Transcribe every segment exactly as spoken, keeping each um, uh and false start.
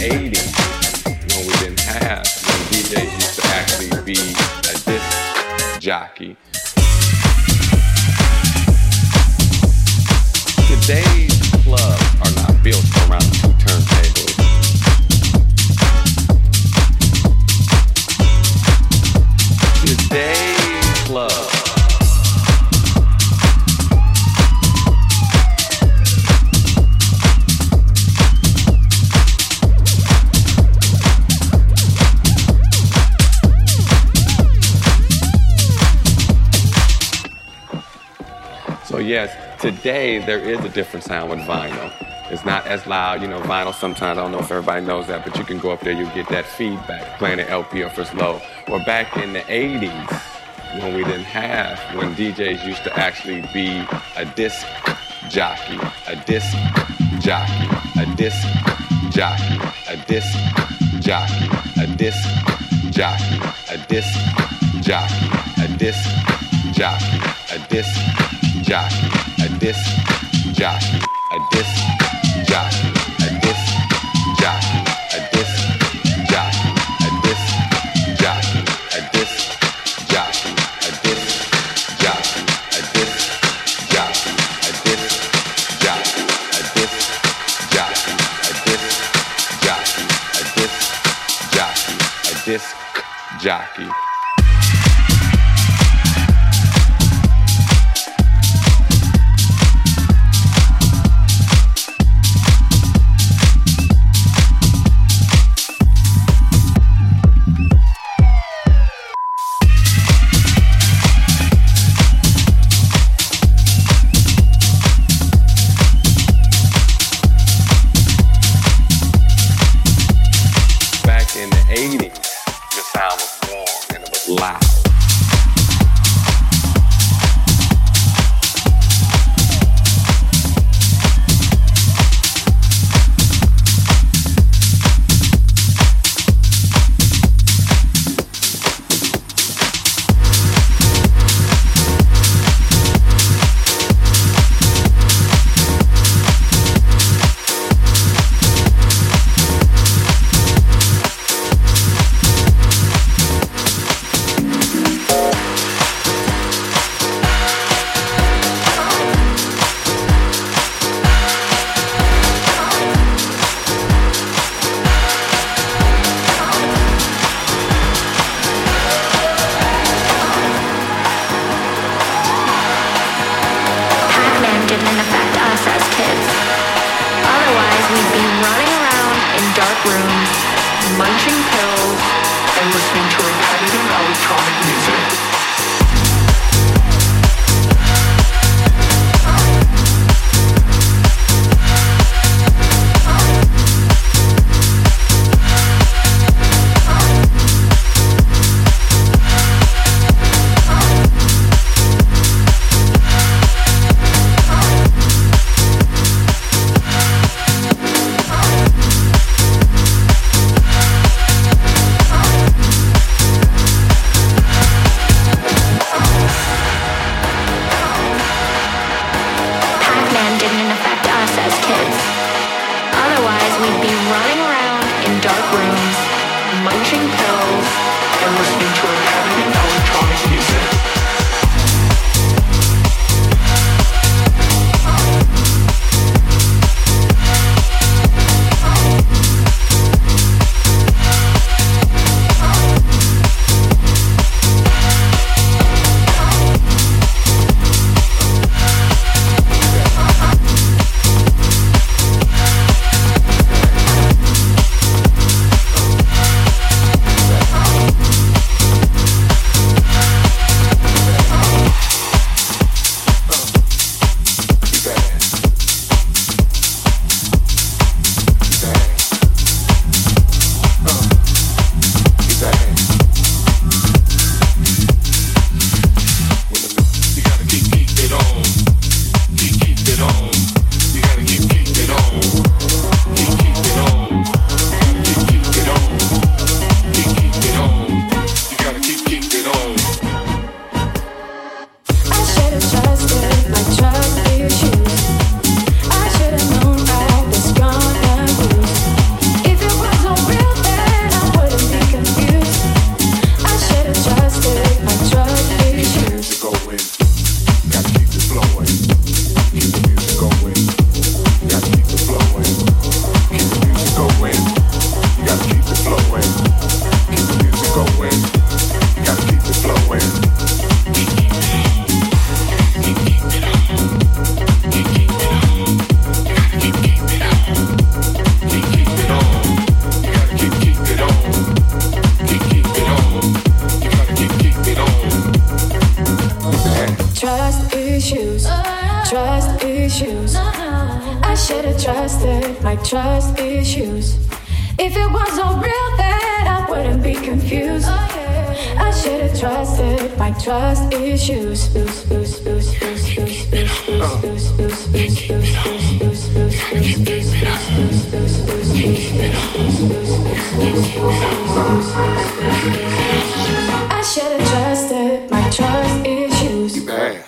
eighties, when we didn't have, when D Js used to actually be a disc jockey. Today's clubs are not built around two turntables. Today's clubs. So yes, today there is a different sound with vinyl. It's not as loud, you know, vinyl sometimes, I don't know if everybody knows that, but you can go up there, you get that feedback, playing an L P or first low. Or back in the eighties, when we didn't have, when D Js used to actually be a disc jockey, a disc jockey, a disc jockey, a disc jockey, a disc jockey, a disc jockey, a disc jockey, a disc jockey. Jockey, a disc jockey, a disc jockey, a disc jockey, a disc jockey, a disc jockey, a disc jockey, a disc jockey, a disc jockey, a disc jockey, a disc jockey, a disc jockey, a disc jockey, a disc jockey. my trust issues. If it wasn't real, then I wouldn't be confused. Oh, yeah. I should have trusted my trust issues. I should have trusted my trust issues. You bad. I should have trusted my trust issues. You bad.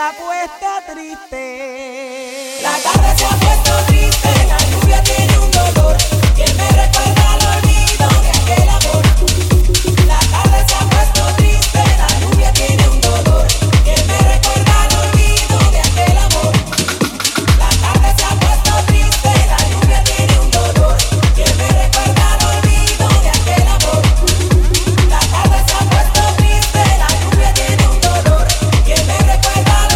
ha puesto triste. La tarde se ha puesto triste, la lluvia tiene un dolor que me recuerda al olvido de aquel amor. La tarde se ha puesto triste, la lluvia tiene un dolor que me recuerda al olvido de aquel amor. La tarde se ha puesto triste, la lluvia tiene un dolor que me recuerda al olvido de aquel amor. La tarde se ha puesto triste, la lluvia tiene un dolor que me recuerda al olvido de aquel amor.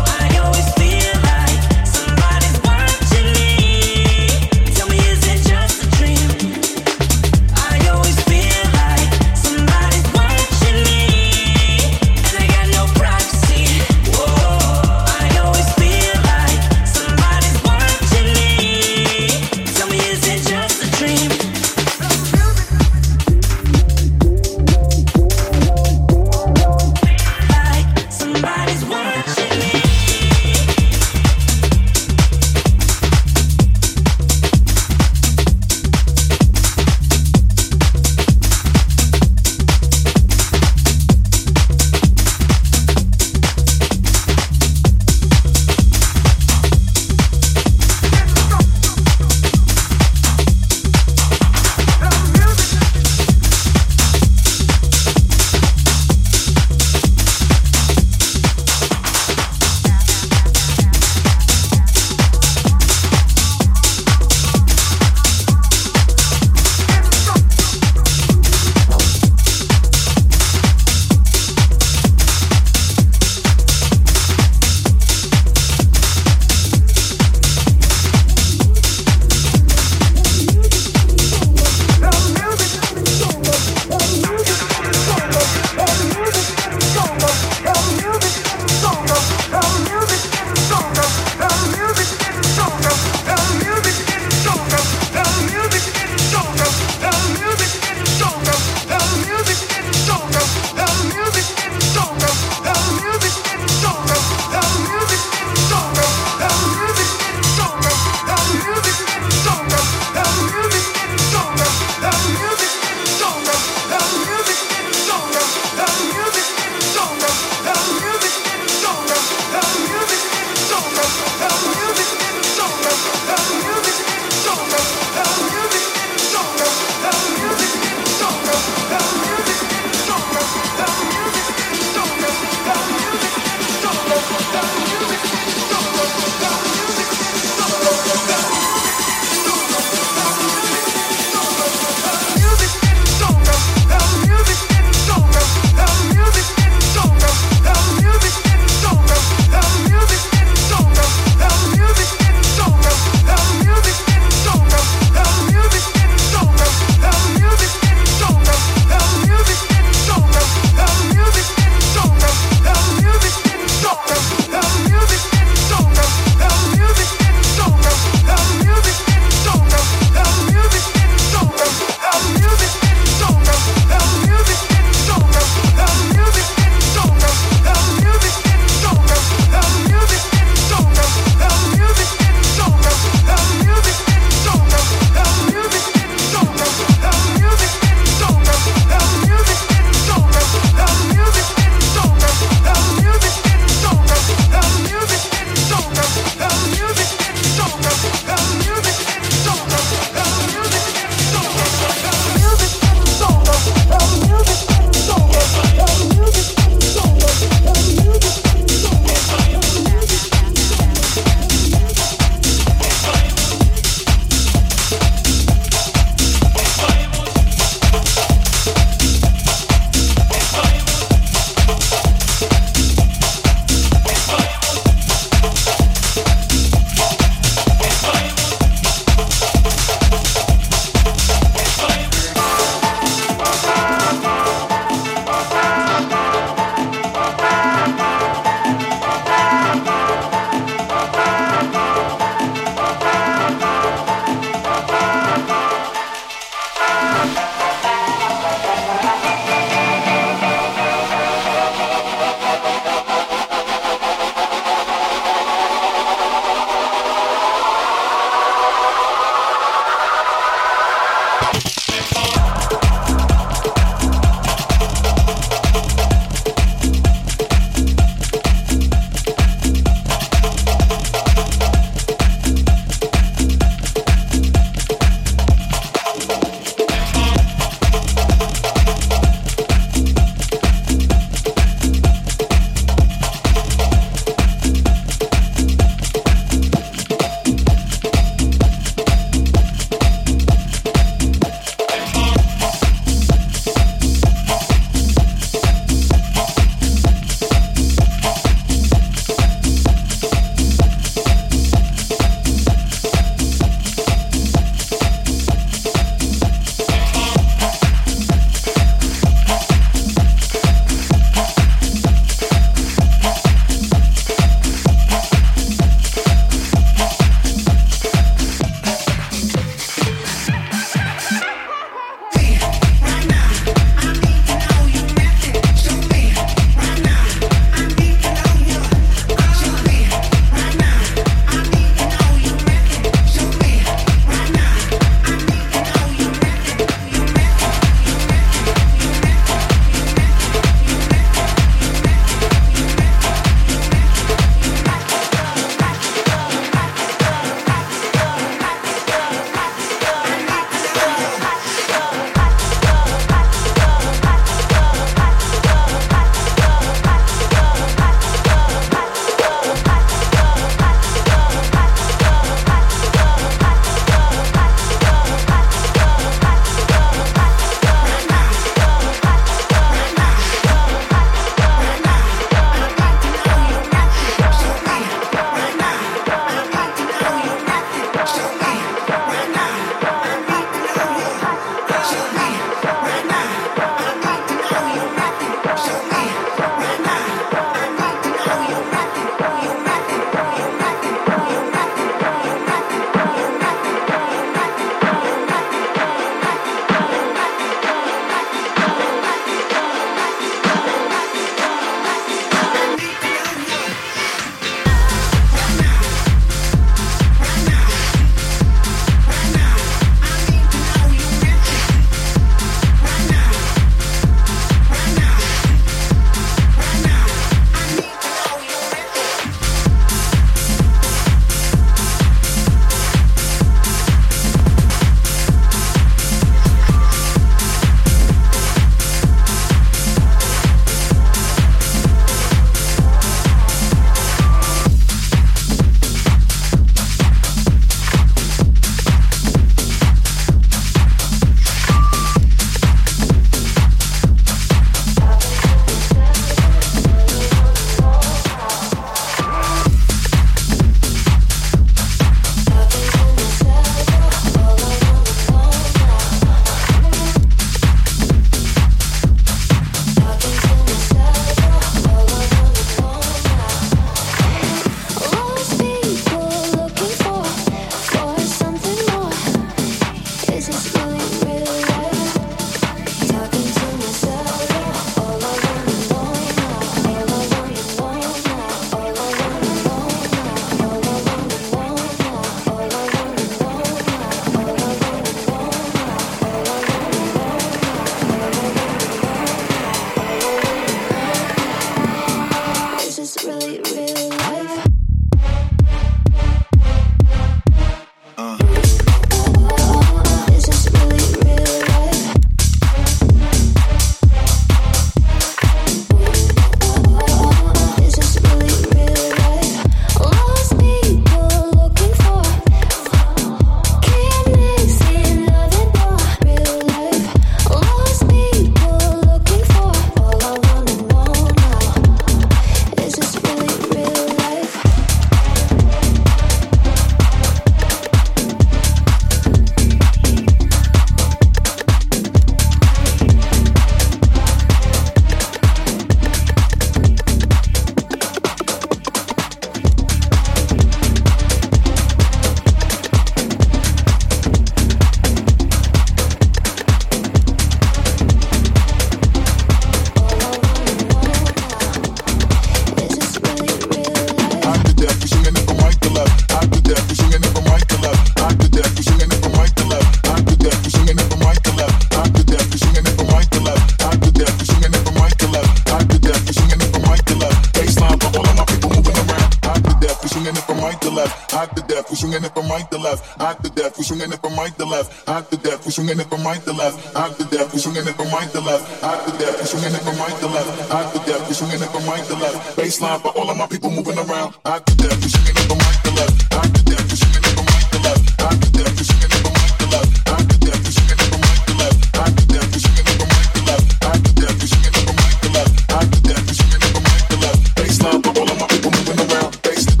left, hot to death, we're swinging it from right to left, hot to death, we're swinging it from right to left, hot to death, we're swinging it from right to left, hot to death, we're swinging it from right to left, hot to death, we're swinging it from right to left, hot to death, we're swinging it from right to left, baseline for all of my people moving around, hot to death, we're swinging it from right to left, hot to death, we're swinging it from right to left, hot to death, we're swinging it from right to left, hot to death, we're swinging it from right to left, hot to death, we're swinging it from right to left, hot to death, we're swinging it from right to left, hot to death, we're swinging it from right to left, baseline for all of my people moving around. Baseline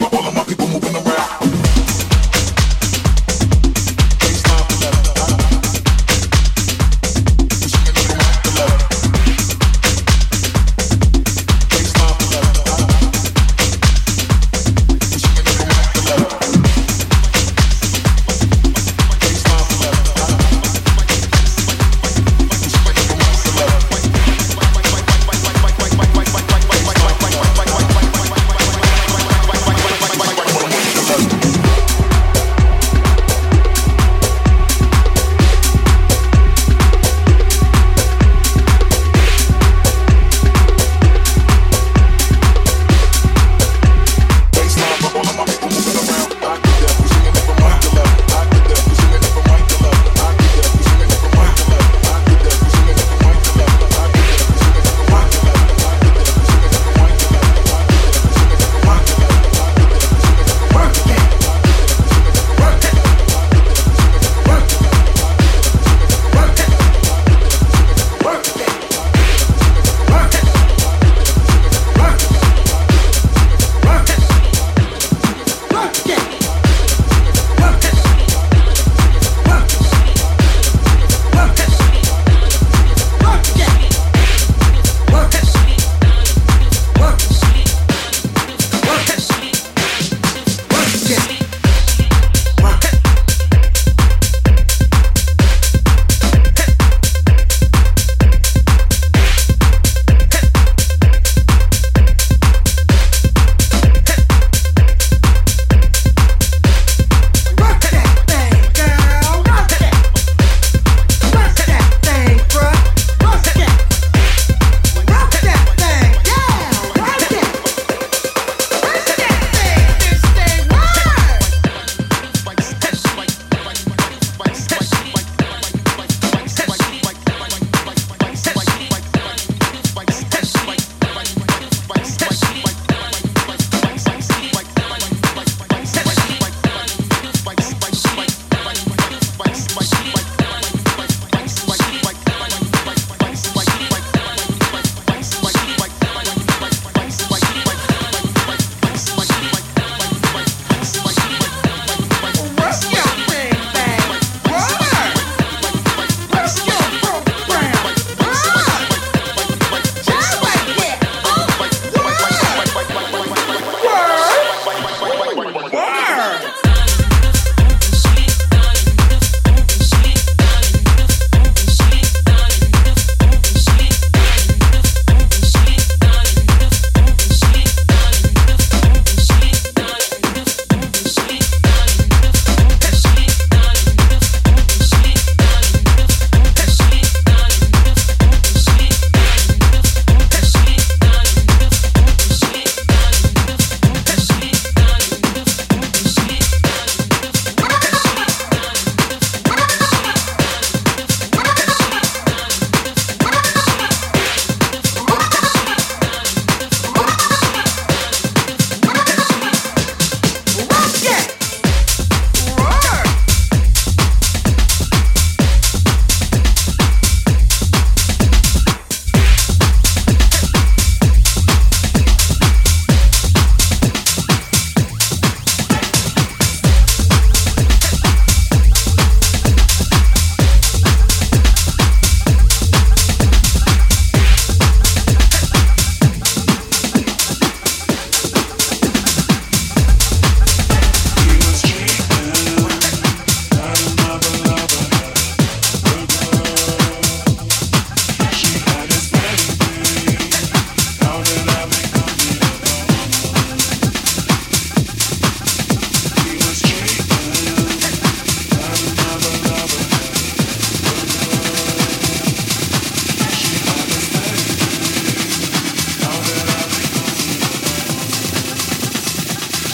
for all of my people moving around.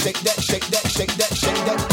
shake that, shake that, shake that, shake that.